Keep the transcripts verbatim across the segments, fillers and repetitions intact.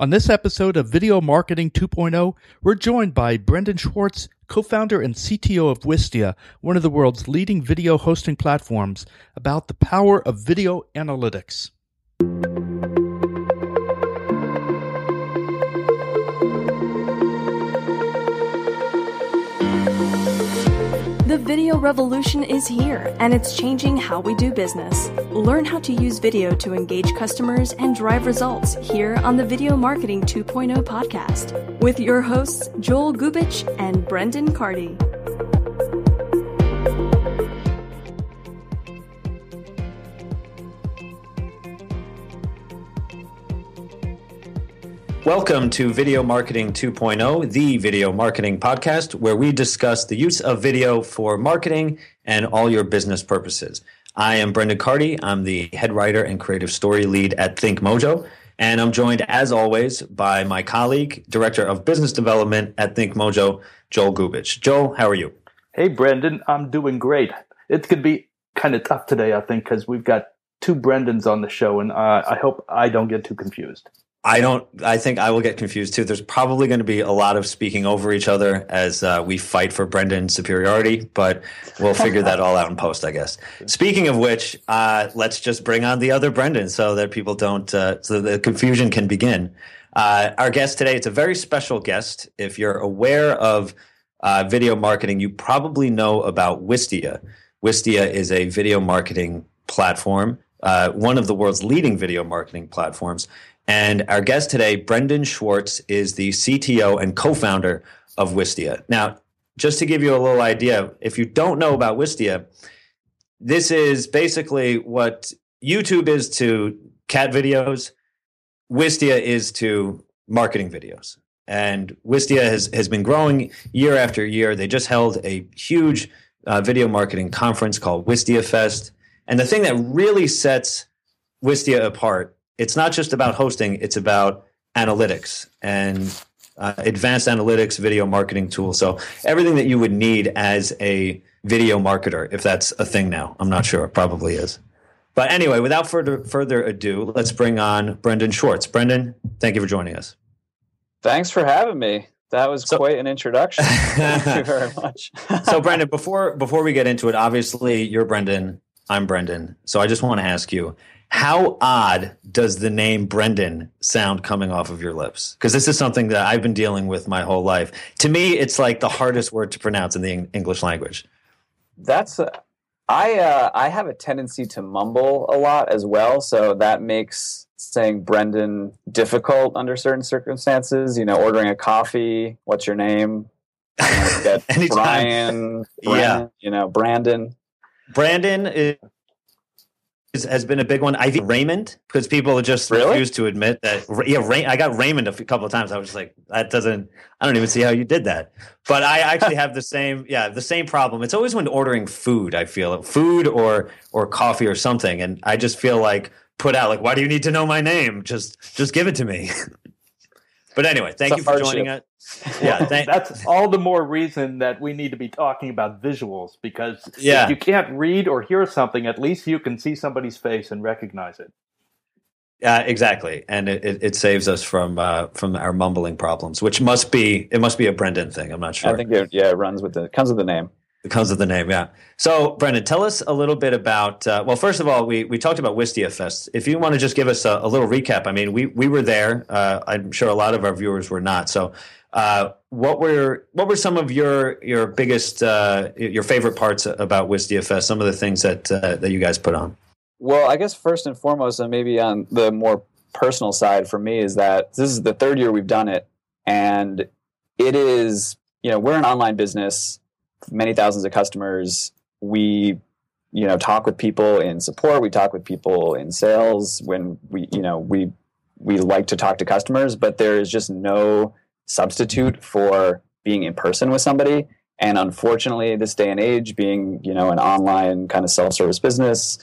On this episode of Video Marketing two point oh, we're joined by Brendan Schwartz, co-founder and C T O of Wistia, one of the world's leading video hosting platforms, about the power of video analytics. The video revolution is here, and it's changing how we do business. Learn how to use video to engage customers and drive results here on the Video Marketing two point oh podcast with your hosts, Joel Gubich and Brendan Cardy. Welcome to Video Marketing two point oh, the video marketing podcast, where we discuss the use of video for marketing and all your business purposes. I am Brendan Cardy. I'm the head writer and creative story lead at ThinkMojo, and I'm joined, as always, by my colleague, director of business development at ThinkMojo, Joel Gubich. Joel, how are you? Hey, Brendan. I'm doing great. It could be kind of tough today, I think, because we've got two Brendans on the show, and uh, I hope I don't get too confused. I don't. I think I will get confused too. There's probably going to be a lot of speaking over each other as uh, we fight for Brendan's superiority, but we'll figure that all out in post, I guess. Speaking of which, uh, let's just bring on the other Brendan so that people don't, uh, so the confusion can begin. Uh, our guest today, it's a very special guest. If you're aware of uh, video marketing, you probably know about Wistia. Wistia is a video marketing platform, uh, one of the world's leading video marketing platforms. And our guest today, Brendan Schwartz, is the C T O and co-founder of Wistia. Now, just to give you a little idea, if you don't know about Wistia, this is basically what YouTube is to cat videos, Wistia is to marketing videos. And Wistia has, has been growing year after year. They just held a huge uh, video marketing conference called Wistia Fest. And the thing that really sets Wistia apart, it's not just about hosting, it's about analytics and uh, advanced analytics, video marketing tools. So everything that you would need as a video marketer, if that's a thing now. I'm not sure. It probably is. But anyway, without further further ado, let's bring on Brendan Schwartz. Brendan, thank you for joining us. Thanks for having me. That was so, quite an introduction. Thank you very much. So Brendan, before before we get into it, obviously you're Brendan, I'm Brendan. So I just want to ask you, how odd does the name Brendan sound coming off of your lips? Because this is something that I've been dealing with my whole life. To me, it's like the hardest word to pronounce in the English language. That's uh, I uh, I have a tendency to mumble a lot as well, so that makes saying Brendan difficult under certain circumstances. You know, ordering a coffee, what's your name? You know, Anytime. Brian, Brennan, yeah, you know, Brandon. Brandon is. Has been a big one. I think Raymond, because people just really? refuse to admit that. Yeah, Ray, I got Raymond a couple of times. I was just like, that doesn't. I don't even see how you did that. But I actually have the same. Yeah, the same problem. It's always when ordering food. I feel food or or coffee or something, and I just feel like put out. Like, why do you need to know my name? Just just give it to me. But anyway, thank you for hardship. joining us. Yeah, thank- that's all the more reason that we need to be talking about visuals, because yeah. if you can't read or hear something, at least you can see somebody's face and recognize it. Yeah, uh, exactly, and it, it, it saves us from uh, from our mumbling problems, which must be it must be a Brendan thing. I'm not sure. I think it, yeah, it runs with the it comes with the name. It comes with the name, yeah. So, Brendan, tell us a little bit about. Uh, well, first of all, we we talked about Wistia Fest. If you want to just give us a, a little recap, I mean, we we were there. Uh, I'm sure a lot of our viewers were not. So, uh, what were what were some of your your biggest uh, your favorite parts about Wistia Fest? Some of the things that uh, that you guys put on. Well, I guess first and foremost, and maybe on the more personal side for me, is that this is the third year we've done it, and it is you know we're an online business. Many thousands of customers. We, you know, talk with people in support. We talk with people in sales. When we, you know, we we like to talk to customers, but there is just no substitute for being in person with somebody. And unfortunately, this day and age, being you know an online kind of self-service business,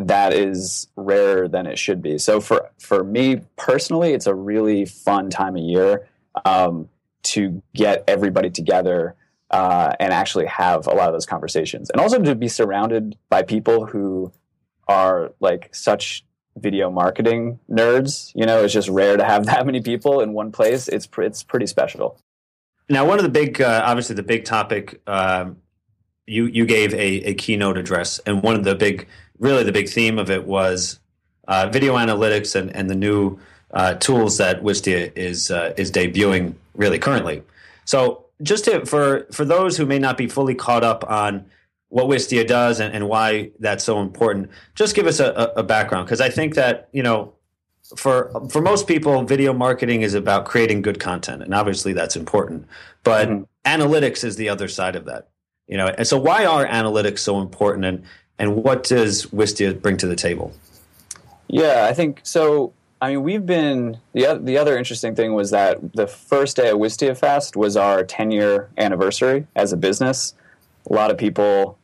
that is rarer than it should be. So for for me personally, it's a really fun time of year um, to get everybody together. Uh, and actually have a lot of those conversations. And also to be surrounded by people who are like such video marketing nerds. You know, it's just rare to have that many people in one place. It's pr- it's pretty special. Now, one of the big, uh, obviously the big topic, uh, you you gave a, a keynote address, and one of the big, really the big theme of it was uh, video analytics and, and the new uh, tools that Wistia is uh, is debuting really currently. So just to, for for those who may not be fully caught up on what Wistia does and, and why that's so important, just give us a, a background, because I think that, you know, for for most people, video marketing is about creating good content, and obviously that's important. But mm-hmm. analytics is the other side of that, you know. And so, why are analytics so important, and and what does Wistia bring to the table? Yeah, I think so. I mean, we've been the the other interesting thing was that the first day of Wistia Fest was our ten year anniversary as a business. A lot of people,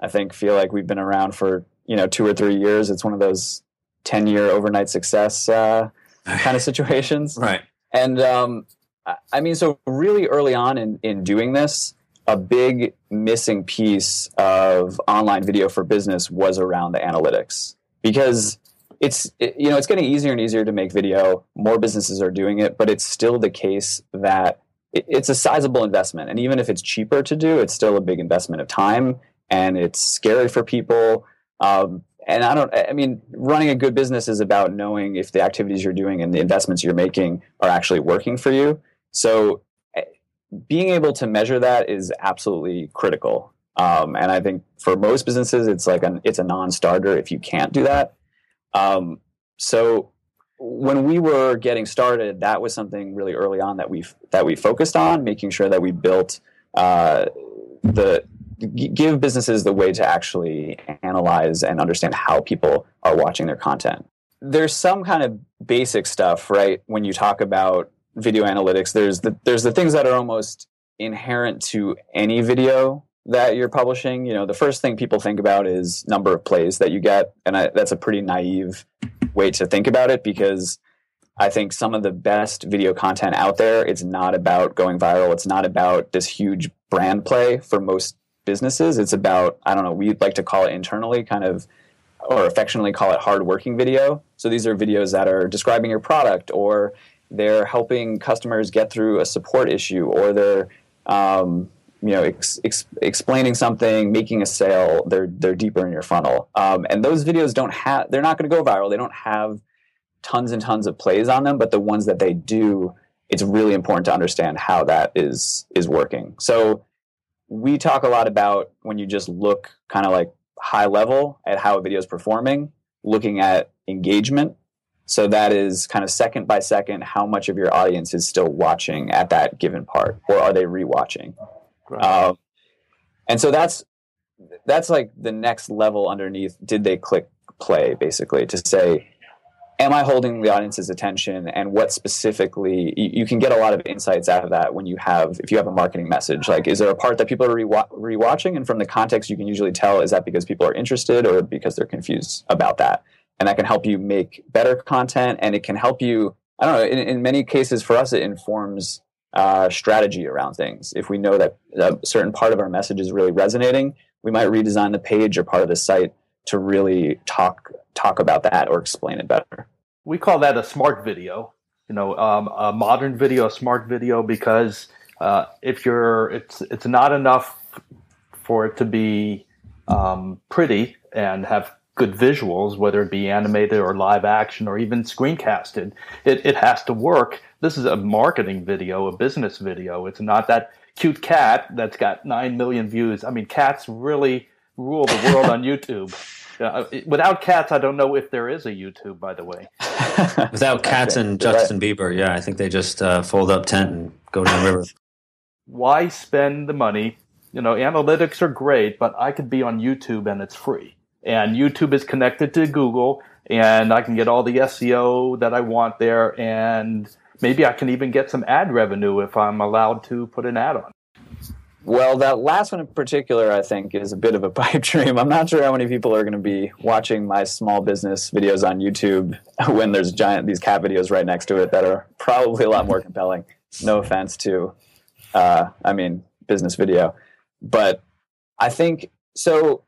I think, feel like we've been around for, you know, two or three years. It's one of those ten-year overnight success uh, kind of situations. Right. And, um, I mean, so really early on in, in doing this, a big missing piece of online video for business was around the analytics. Because it's, it, you know, it's getting easier and easier to make video. More businesses are doing it, but it's still the case that it, it's a sizable investment. And even if it's cheaper to do, it's still a big investment of time. And it's scary for people. Um, and I don't, I mean, running a good business is about knowing if the activities you're doing and the investments you're making are actually working for you. So being able to measure that is absolutely critical. Um, and I think for most businesses, it's like an, it's a non-starter if you can't do that. Um, so when we were getting started, that was something really early on that we that we focused on, making sure that we built uh, the give businesses the way to actually analyze and understand how people are watching their content. There's some kind of basic stuff, right? When you talk about video analytics, there's the, there's the things that are almost inherent to any video that you're publishing. You know, the first thing people think about is number of plays that you get. And I, that's a pretty naive way to think about it, because I think some of the best video content out there, it's not about going viral. It's not about this huge brand play for most businesses. It's about, I don't know, we like to call it internally kind of, or affectionately call it hardworking video. So these are videos that are describing your product, or they're helping customers get through a support issue, or they're, um, you know, ex- ex- explaining something, making a sale. They're, they're deeper in your funnel. Um, and those videos don't have, they're not going to go viral. They don't have tons and tons of plays on them, but the ones that they do, it's really important to understand how that is, is working. So we talk a lot about, when you just look kind of like high level at how a video is performing, looking at engagement. So that is kind of second by second, how much of your audience is still watching at that given part, or are they rewatching? Right. Um, and so that's, that's like the next level underneath. Did they click play, basically, to say, am I holding the audience's attention, and what specifically? You, you can get a lot of insights out of that when you have, if you have a marketing message, like, is there a part that people are re-wa- rewatching? And from the context, you can usually tell, is that because people are interested or because they're confused about that? And that can help you make better content, and it can help you, I don't know, in, in many cases for us, it informs uh, strategy around things. If we know that a certain part of our message is really resonating, we might redesign the page or part of the site to really talk talk about that or explain it better. We call that a smart video, you know, um, a modern video, a smart video, because uh, if you're, it's it's not enough for it to be um, pretty and have good visuals, whether it be animated or live action or even screencasted. It it has to work. This is a marketing video, a business video. It's not that cute cat that's got nine million views. I mean, cats really rule the world on YouTube. Uh, without cats, I don't know if there is a YouTube, by the way. Without cats and Justin Bieber, yeah, I think they just uh, fold up tent and go down river. Why spend the money? You know, analytics are great, but I could be on YouTube and it's free. And YouTube is connected to Google, and I can get all the S E O that I want there, and maybe I can even get some ad revenue if I'm allowed to put an ad on. Well, that last one in particular, I think, is a bit of a pipe dream. I'm not sure how many people are going to be watching my small business videos on YouTube when there's giant these cat videos right next to it that are probably a lot more compelling. No offense to, uh, I mean, business video. But I think, so,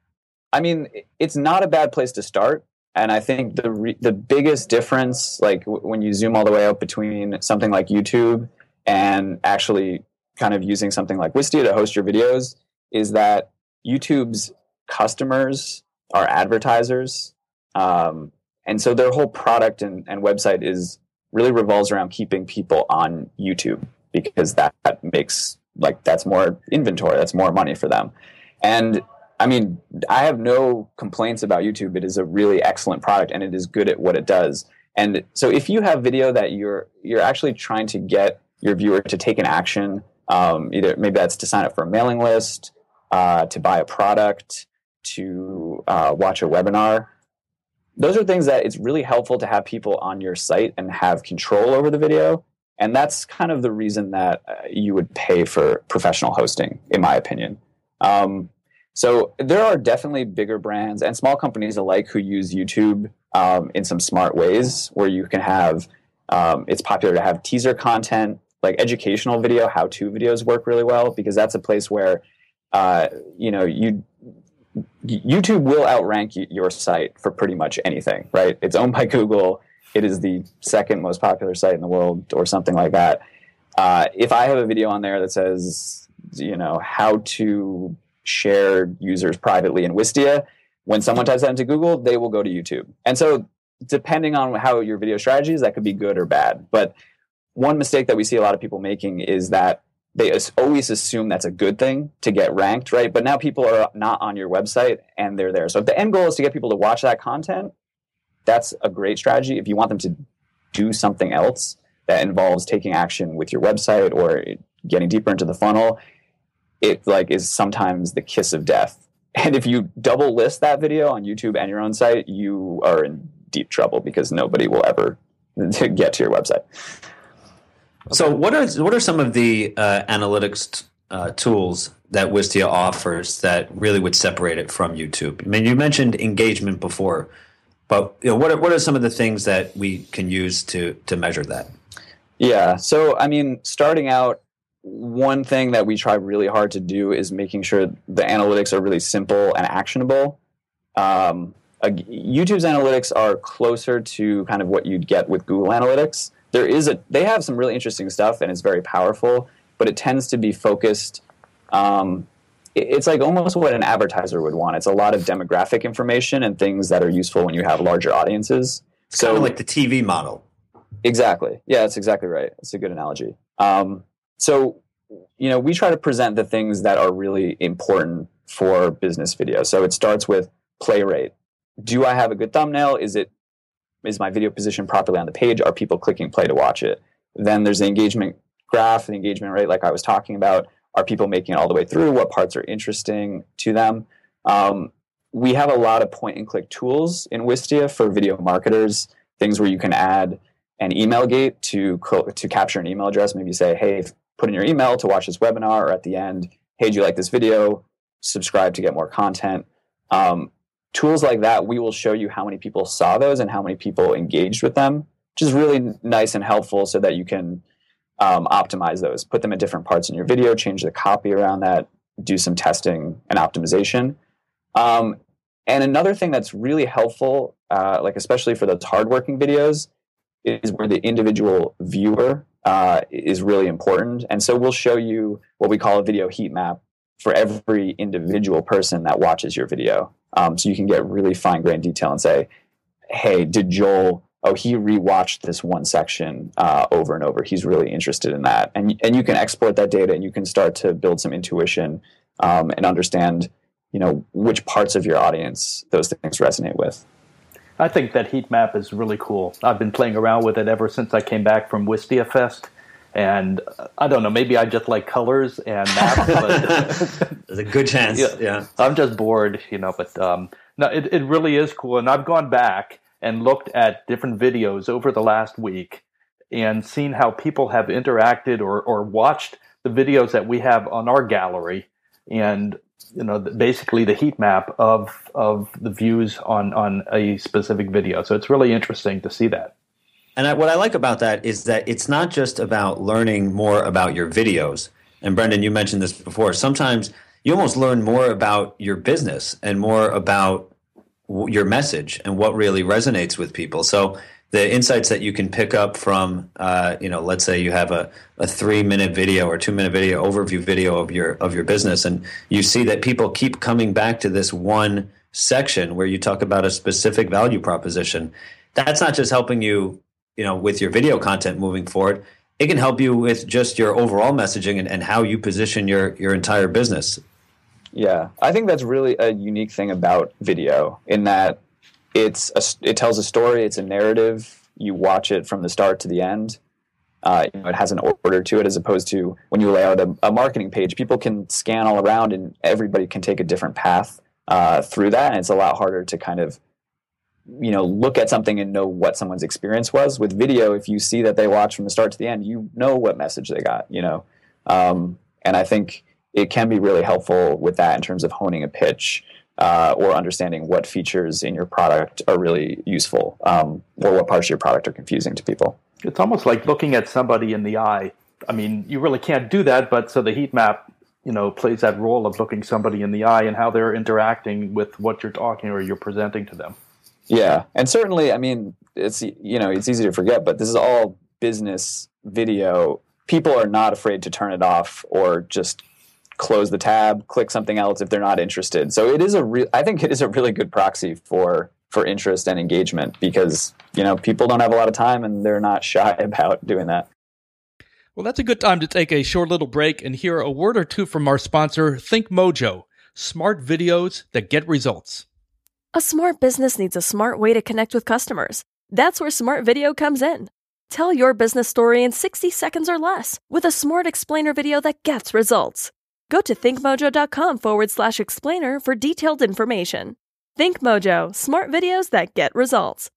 I mean, it's not a bad place to start. And I think the re- the biggest difference, like w- when you zoom all the way out between something like YouTube and actually kind of using something like Wistia to host your videos, is that YouTube's customers are advertisers. Um, and so their whole product and, and website is really revolves around keeping people on YouTube, because that, that makes, like, that's more inventory, that's more money for them. And I mean, I have no complaints about YouTube. It is a really excellent product, and it is good at what it does. And so if you have video that you're you're actually trying to get your viewer to take an action, um, either maybe that's to sign up for a mailing list, uh, to buy a product, to uh, watch a webinar, those are things that it's really helpful to have people on your site and have control over the video. And that's kind of the reason that uh, you would pay for professional hosting, in my opinion. Um So there are definitely bigger brands and small companies alike who use YouTube um, in some smart ways, where you can have, um, it's popular to have teaser content, like educational video, how-to videos work really well, because that's a place where, uh, you know, you YouTube will outrank your site for pretty much anything, right? It's owned by Google. It is the second most popular site in the world, or something like that. Uh, if I have a video on there that says, you know, how to shared users privately in Wistia, when someone types that into Google, they will go to YouTube. And so depending on how your video strategy is, that could be good or bad. But one mistake that we see a lot of people making is that they always assume that's a good thing to get ranked, right? But now people are not on your website and they're there. So if the end goal is to get people to watch that content, that's a great strategy. If you want them to do something else that involves taking action with your website or getting deeper into the funnel, it like is sometimes the kiss of death. And if you double list that video on YouTube and your own site, you are in deep trouble, because nobody will ever get to your website. So what are what are some of the uh, analytics uh, tools that Wistia offers that really would separate it from YouTube? I mean, you mentioned engagement before, but you know, what are, what are some of the things that we can use to to measure that? Yeah. So I mean, starting out, one thing that we try really hard to do is making sure the analytics are really simple and actionable. Um, uh, YouTube's analytics are closer to kind of what you'd get with Google Analytics. There is a they have some really interesting stuff, and it's very powerful, but it tends to be focused. Um, it, it's like almost what an advertiser would want. It's a lot of demographic information and things that are useful when you have larger audiences. It's so kind of like the T V model. Exactly. Yeah, that's exactly right. It's a good analogy. Um, So, you know, we try to present the things that are really important for business video. So it starts with play rate. Do I have a good thumbnail? Is it is my video positioned properly on the page? Are people clicking play to watch it? Then there's the engagement graph, the engagement rate, like I was talking about. Are people making it all the way through? What parts are interesting to them? Um, we have a lot of point-and-click tools in Wistia for video marketers, things where you can add an email gate to co- to capture an email address. Maybe say, hey, if put in your email to watch this webinar, or at the end, hey, do you like this video? Subscribe to get more content. Um, tools like that, we will show you how many people saw those and how many people engaged with them, which is really nice and helpful, so that you can um, optimize those, put them in different parts in your video, change the copy around that, do some testing and optimization. Um, and another thing that's really helpful, uh, like especially for those hardworking videos, is where the individual viewer Uh, is really important. And so we'll show you what we call a video heat map for every individual person that watches your video. Um, so you can get really fine-grained detail and say, hey, did Joel, oh, he rewatched this one section uh, over and over. He's really interested in that. And and you can export that data, and you can start to build some intuition um, and understand, you know, which parts of your audience those things resonate with. I think that heat map is really cool. I've been playing around with it ever since I came back from Wistia Fest. And uh, I don't know, maybe I just like colors and maps. But there's a good chance, yeah, yeah. I'm just bored, you know, but um, no, it, it really is cool. And I've gone back and looked at different videos over the last week and seen how people have interacted or, or watched the videos that we have on our gallery. And you know, basically the heat map of of the views on, on a specific video. So it's really interesting to see that. And I, what I like about that is that it's not just about learning more about your videos. And Brendan, you mentioned this before. Sometimes you almost learn more about your business and more about w- your message and what really resonates with people. So the insights that you can pick up from, uh, you know, let's say you have a, a three-minute video or two-minute video, overview video of your of your business, and you see that people keep coming back to this one section where you talk about a specific value proposition. That's not just helping you, you know, with your video content moving forward. It can help you with just your overall messaging and, and how you position your your entire business. Yeah, I think that's really a unique thing about video in that It's a, it tells a story. It's a narrative. You watch it from the start to the end. Uh, you know, it has an order to it, as opposed to when you lay out a, a marketing page, people can scan all around and everybody can take a different path uh, through that. And it's a lot harder to kind of, you know, look at something and know what someone's experience was. With video, if you see that they watch from the start to the end, you know what message they got, you know. Um, and I think it can be really helpful with that in terms of honing a pitch. Uh, or understanding what features in your product are really useful, um, or what parts of your product are confusing to people. It's almost like looking at somebody in the eye. I mean, you really can't do that, but so the heat map, you know, plays that role of looking somebody in the eye and how they're interacting with what you're talking or you're presenting to them. Yeah, and certainly, I mean, it's, you know, it's easy to forget, but this is all business video. People are not afraid to turn it off or just close the tab, click something else if they're not interested. So it is a re- I think it is a really good proxy for for interest and engagement, because, you know, people don't have a lot of time and they're not shy about doing that. Well, that's a good time to take a short little break and hear a word or two from our sponsor, ThinkMojo, smart videos that get results. A smart business needs a smart way to connect with customers. That's where smart video comes in. Tell your business story in sixty seconds or less with a smart explainer video that gets results. Go to thinkmojo.com forward slash explainer for detailed information. ThinkMojo, smart videos that get results.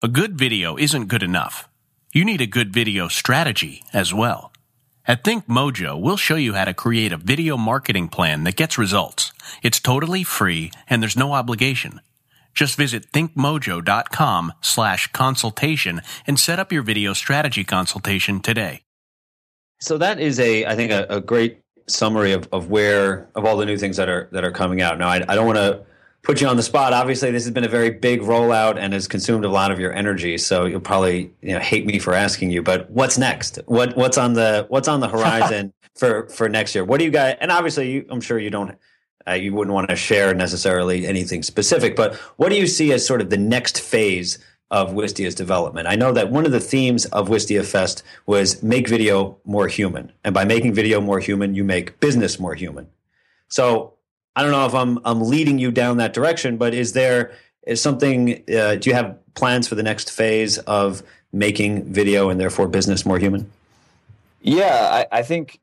A good video isn't good enough. You need a good video strategy as well. At ThinkMojo, we'll show you how to create a video marketing plan that gets results. It's totally free and there's no obligation. Just visit thinkmojo.com slash consultation and set up your video strategy consultation today. So that is a, I think, a, a great summary of, of where of all the new things that are that are coming out now. I, I don't want to put you on the spot. Obviously, this has been a very big rollout and has consumed a lot of your energy. So you'll probably you know hate me for asking you. But what's next? What what's on the what's on the horizon for, for next year? What do you guys? And obviously, you, I'm sure you don't uh, you wouldn't want to share necessarily anything specific. But what do you see as sort of the next phase of Wistia's development? I know that one of the themes of Wistia Fest was make video more human. And by making video more human, you make business more human. So I don't know if I'm I'm leading you down that direction, but is there is something, uh, do you have plans for the next phase of making video and therefore business more human? Yeah, I, I think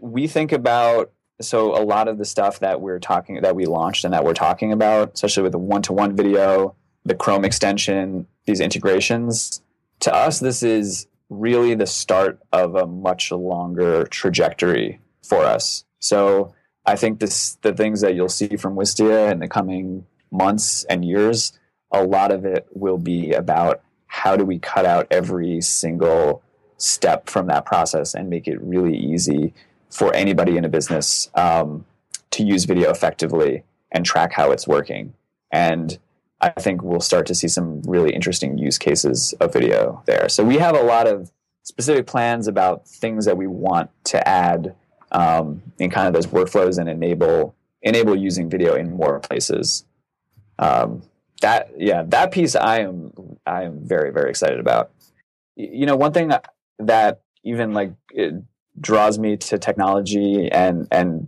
we think about, so a lot of the stuff that we're talking, that we launched and that we're talking about, especially with the one-to-one video, the Chrome extension, these integrations, to us, this is really the start of a much longer trajectory for us. So I think this, the things that you'll see from Wistia in the coming months and years, a lot of it will be about how do we cut out every single step from that process and make it really easy for anybody in a business um, to use video effectively and track how it's working. And I think we'll start to see some really interesting use cases of video there. So we have a lot of specific plans about things that we want to add um, in kind of those workflows and enable enable using video in more places. Um, that yeah, that piece I am I am very very excited about. You know, one thing that even like it draws me to technology and and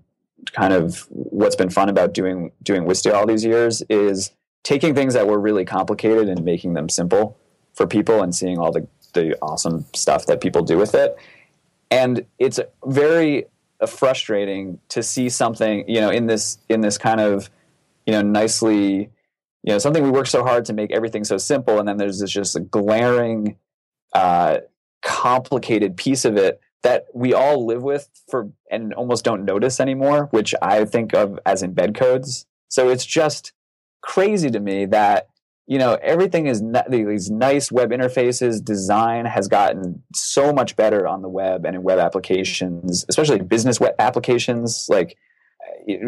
kind of what's been fun about doing doing Wistia all these years is taking things that were really complicated and making them simple for people and seeing all the, the awesome stuff that people do with it. And it's very frustrating to see something, you know, in this, in this kind of, you know, nicely, you know, something we work so hard to make everything so simple. And then there's this just a glaring, uh, complicated piece of it that we all live with for, and almost don't notice anymore, which I think of as embed codes. So it's just crazy to me that, you know, everything is n- these nice web interfaces. Design has gotten so much better on the web and in web applications, especially business web applications. Like,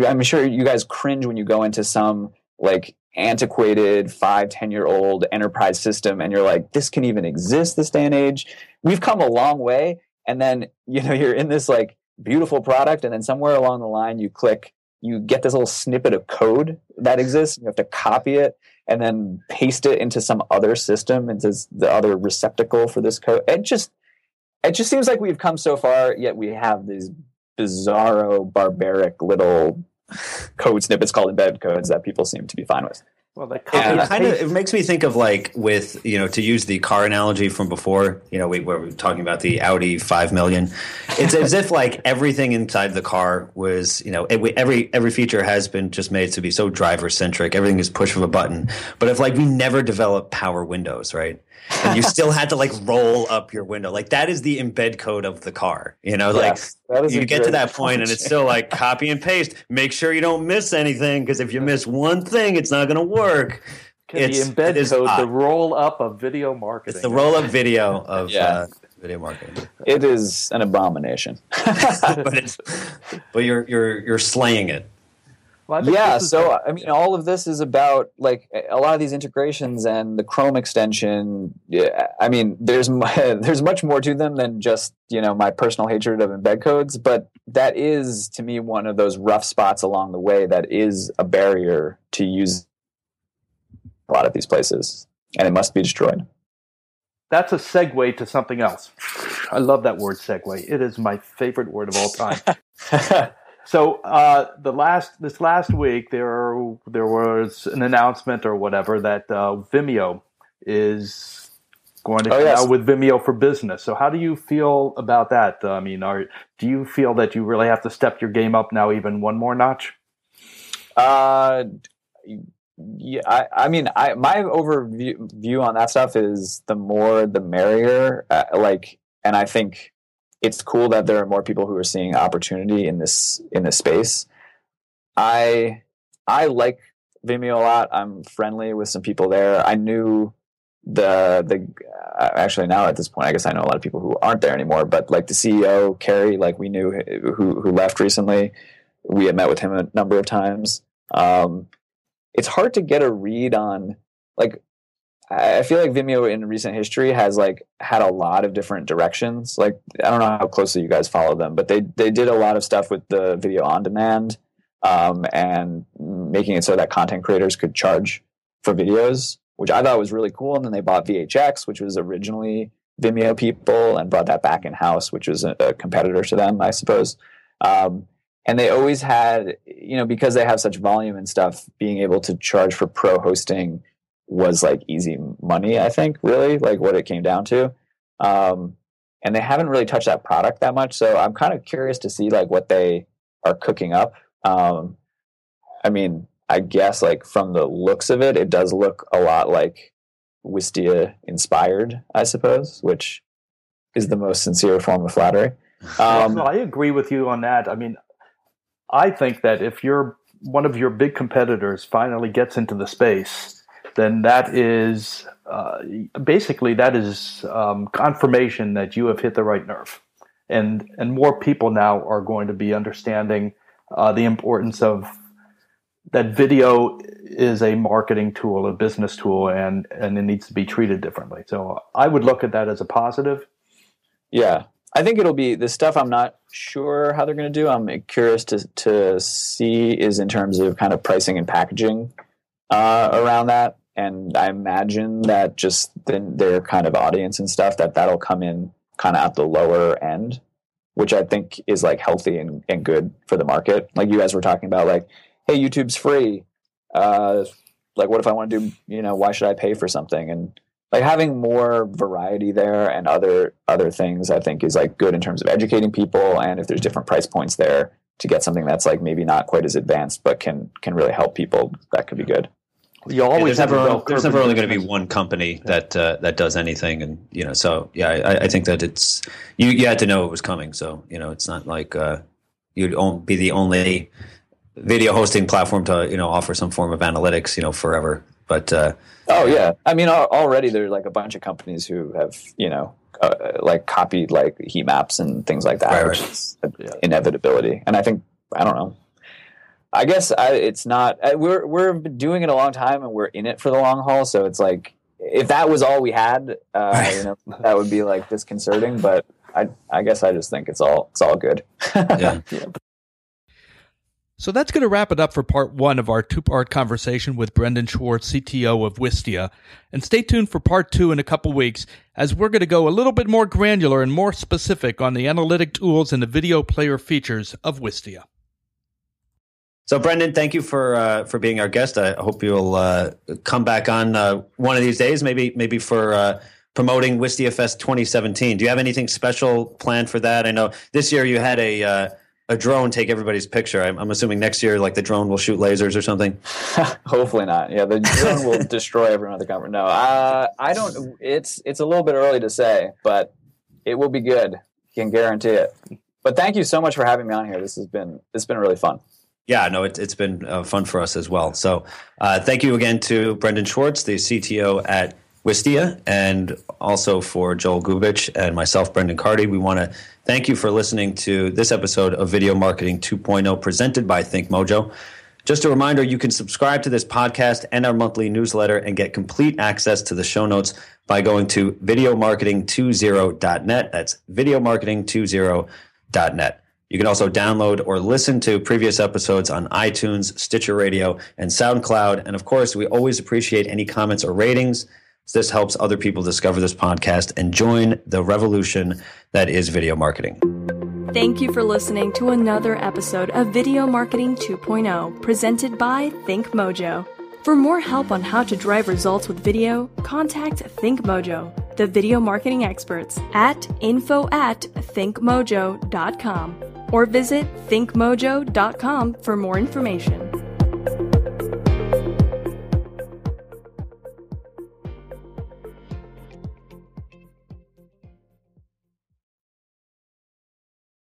I'm sure you guys cringe when you go into some like antiquated five, ten year old enterprise system. And you're like, this can even exist this day and age. We've come a long way. And then, you know, you're in this like beautiful product. And then somewhere along the line, you click, you get this little snippet of code that exists. You have to copy it and then paste it into some other system, into the other receptacle for this code. It just, it just seems like we've come so far, yet we have these bizarro, barbaric little code snippets called embedded codes that people seem to be fine with. Well, the yeah, kind of, it makes me think of like with, you know, to use the car analogy from before, you know, we, we were talking about the Audi five million. It's as if like everything inside the car was, you know, it, we, every every feature has been just made to be so driver centric. Everything is push of a button. But if like we never developed power windows, right? And you still had to like roll up your window. Like that is the embed code of the car. You know, like yes, you get to that point and it's still like copy and paste. Make sure you don't miss anything, because if you miss one thing, it's not going to work. It's the embed it code, the roll up of video marketing. It's the roll up video of yeah. uh, video marketing. It is an abomination. but it's, but you're you're you're slaying it. Well, yeah, so I mean, all of this is about like a lot of these integrations and the Chrome extension. Yeah, I mean, there's there's much more to them than just, you know, my personal hatred of embed codes. But that is, to me, one of those rough spots along the way that is a barrier to use a lot of these places, and it must be destroyed. That's a segue to something else. I love that word segue. It is my favorite word of all time. So uh, the last this last week there there was an announcement or whatever that uh, Vimeo is going to come oh, yes. out with Vimeo for Business. So how do you feel about that? I mean, are, do you feel that you really have to step your game up now even one more notch? Uh, yeah, I, I mean, I, my overview view on that stuff is the more the merrier. Uh, like, and I think. It's cool that there are more people who are seeing opportunity in this in this space. I I like Vimeo a lot. I'm friendly with some people there. I knew the the uh, actually now at this point, I guess I know a lot of people who aren't there anymore. But like the C E O Kerry, like we knew who who left recently. We had met with him a number of times. Um, it's hard to get a read on like. I feel like Vimeo in recent history has like had a lot of different directions. Like, I don't know how closely you guys follow them, but they, they did a lot of stuff with the video on demand um, and making it so that content creators could charge for videos, which I thought was really cool. And then they bought V H X, which was originally Vimeo people, and brought that back in house, which was a, a competitor to them, I suppose. Um, and they always had, you know, because they have such volume and stuff, being able to charge for pro hosting was like easy money, I think, really, like what it came down to. Um, and they haven't really touched that product that much. So I'm kind of curious to see like what they are cooking up. Um, I mean, I guess like from the looks of it, it does look a lot like Wistia inspired, I suppose, which is the most sincere form of flattery. Um, well, I agree with you on that. I mean, I think that if you're one of your big competitors finally gets into the space, then that is uh, basically that is um, confirmation that you have hit the right nerve, and and more people now are going to be understanding uh, the importance of that video is a marketing tool, a business tool, and and it needs to be treated differently. So I would look at that as a positive. Yeah, I think it'll be the stuff I'm not sure how they're going to do. I'm curious to to see is in terms of kind of pricing and packaging uh, around that. And I imagine that just the, their kind of audience and stuff, that that'll come in kind of at the lower end, which I think is like healthy and, and good for the market. Like you guys were talking about like, hey, YouTube's free. Uh, like what if I want to do, you know, why should I pay for something? And like having more variety there and other, other things I think is like good in terms of educating people. And if there's different price points there to get something that's like maybe not quite as advanced, but can, can really help people, that could be good. You always yeah, there's, never, a, there's never only going to be one company that uh, that does anything, and you know. So yeah, I, I think that it's you. You had to know it was coming, so you know it's not like uh, you'd on, be the only video hosting platform to you know offer some form of analytics, you know, forever. But uh, oh yeah, I mean already there's like a bunch of companies who have you know uh, like copied like heat maps and things like that, right, which right. is yeah. inevitability. And I think I don't know. I guess I, it's not. I, we're we're doing it a long time, and we're in it for the long haul. So it's like, if that was all we had, uh, you know, that would be like disconcerting. But I I guess I just think it's all it's all good. Yeah. Yeah. So that's going to wrap it up for part one of our two-part conversation with Brendan Schwartz, C T O of Wistia. And stay tuned for part two in a couple weeks, as we're going to go a little bit more granular and more specific on the analytic tools and the video player features of Wistia. So, Brendan, thank you for uh, for being our guest. I hope you'll uh, come back on uh, one of these days, maybe maybe for uh, promoting Wistia Fest twenty seventeen. Do you have anything special planned for that? I know this year you had a... Uh, a drone take everybody's picture. I'm, I'm assuming next year, like, the drone will shoot lasers or something. Hopefully not. Yeah, the drone will destroy everyone at the conference. No, uh, I don't. It's it's a little bit early to say, but it will be good. Can guarantee it. But thank you so much for having me on here. This has been it's been really fun. Yeah, no, it, it's been uh, fun for us as well. So uh, thank you again to Brendan Schwartz, the C T O at Wistia, and also for Joel Gubich and myself, Brendan Cardy. We want to thank you for listening to this episode of Video Marketing two point oh presented by ThinkMojo. Just a reminder, you can subscribe to this podcast and our monthly newsletter and get complete access to the show notes by going to video marketing twenty dot net. That's video marketing twenty dot net. You can also download or listen to previous episodes on iTunes, Stitcher Radio, and SoundCloud. And of course, we always appreciate any comments or ratings. This helps other people discover this podcast and join the revolution that is video marketing. Thank you for listening to another episode of Video Marketing two point oh, presented by ThinkMojo. For more help on how to drive results with video, contact ThinkMojo, the video marketing experts, at info at thinkmojo dot com or visit thinkmojo dot com for more information.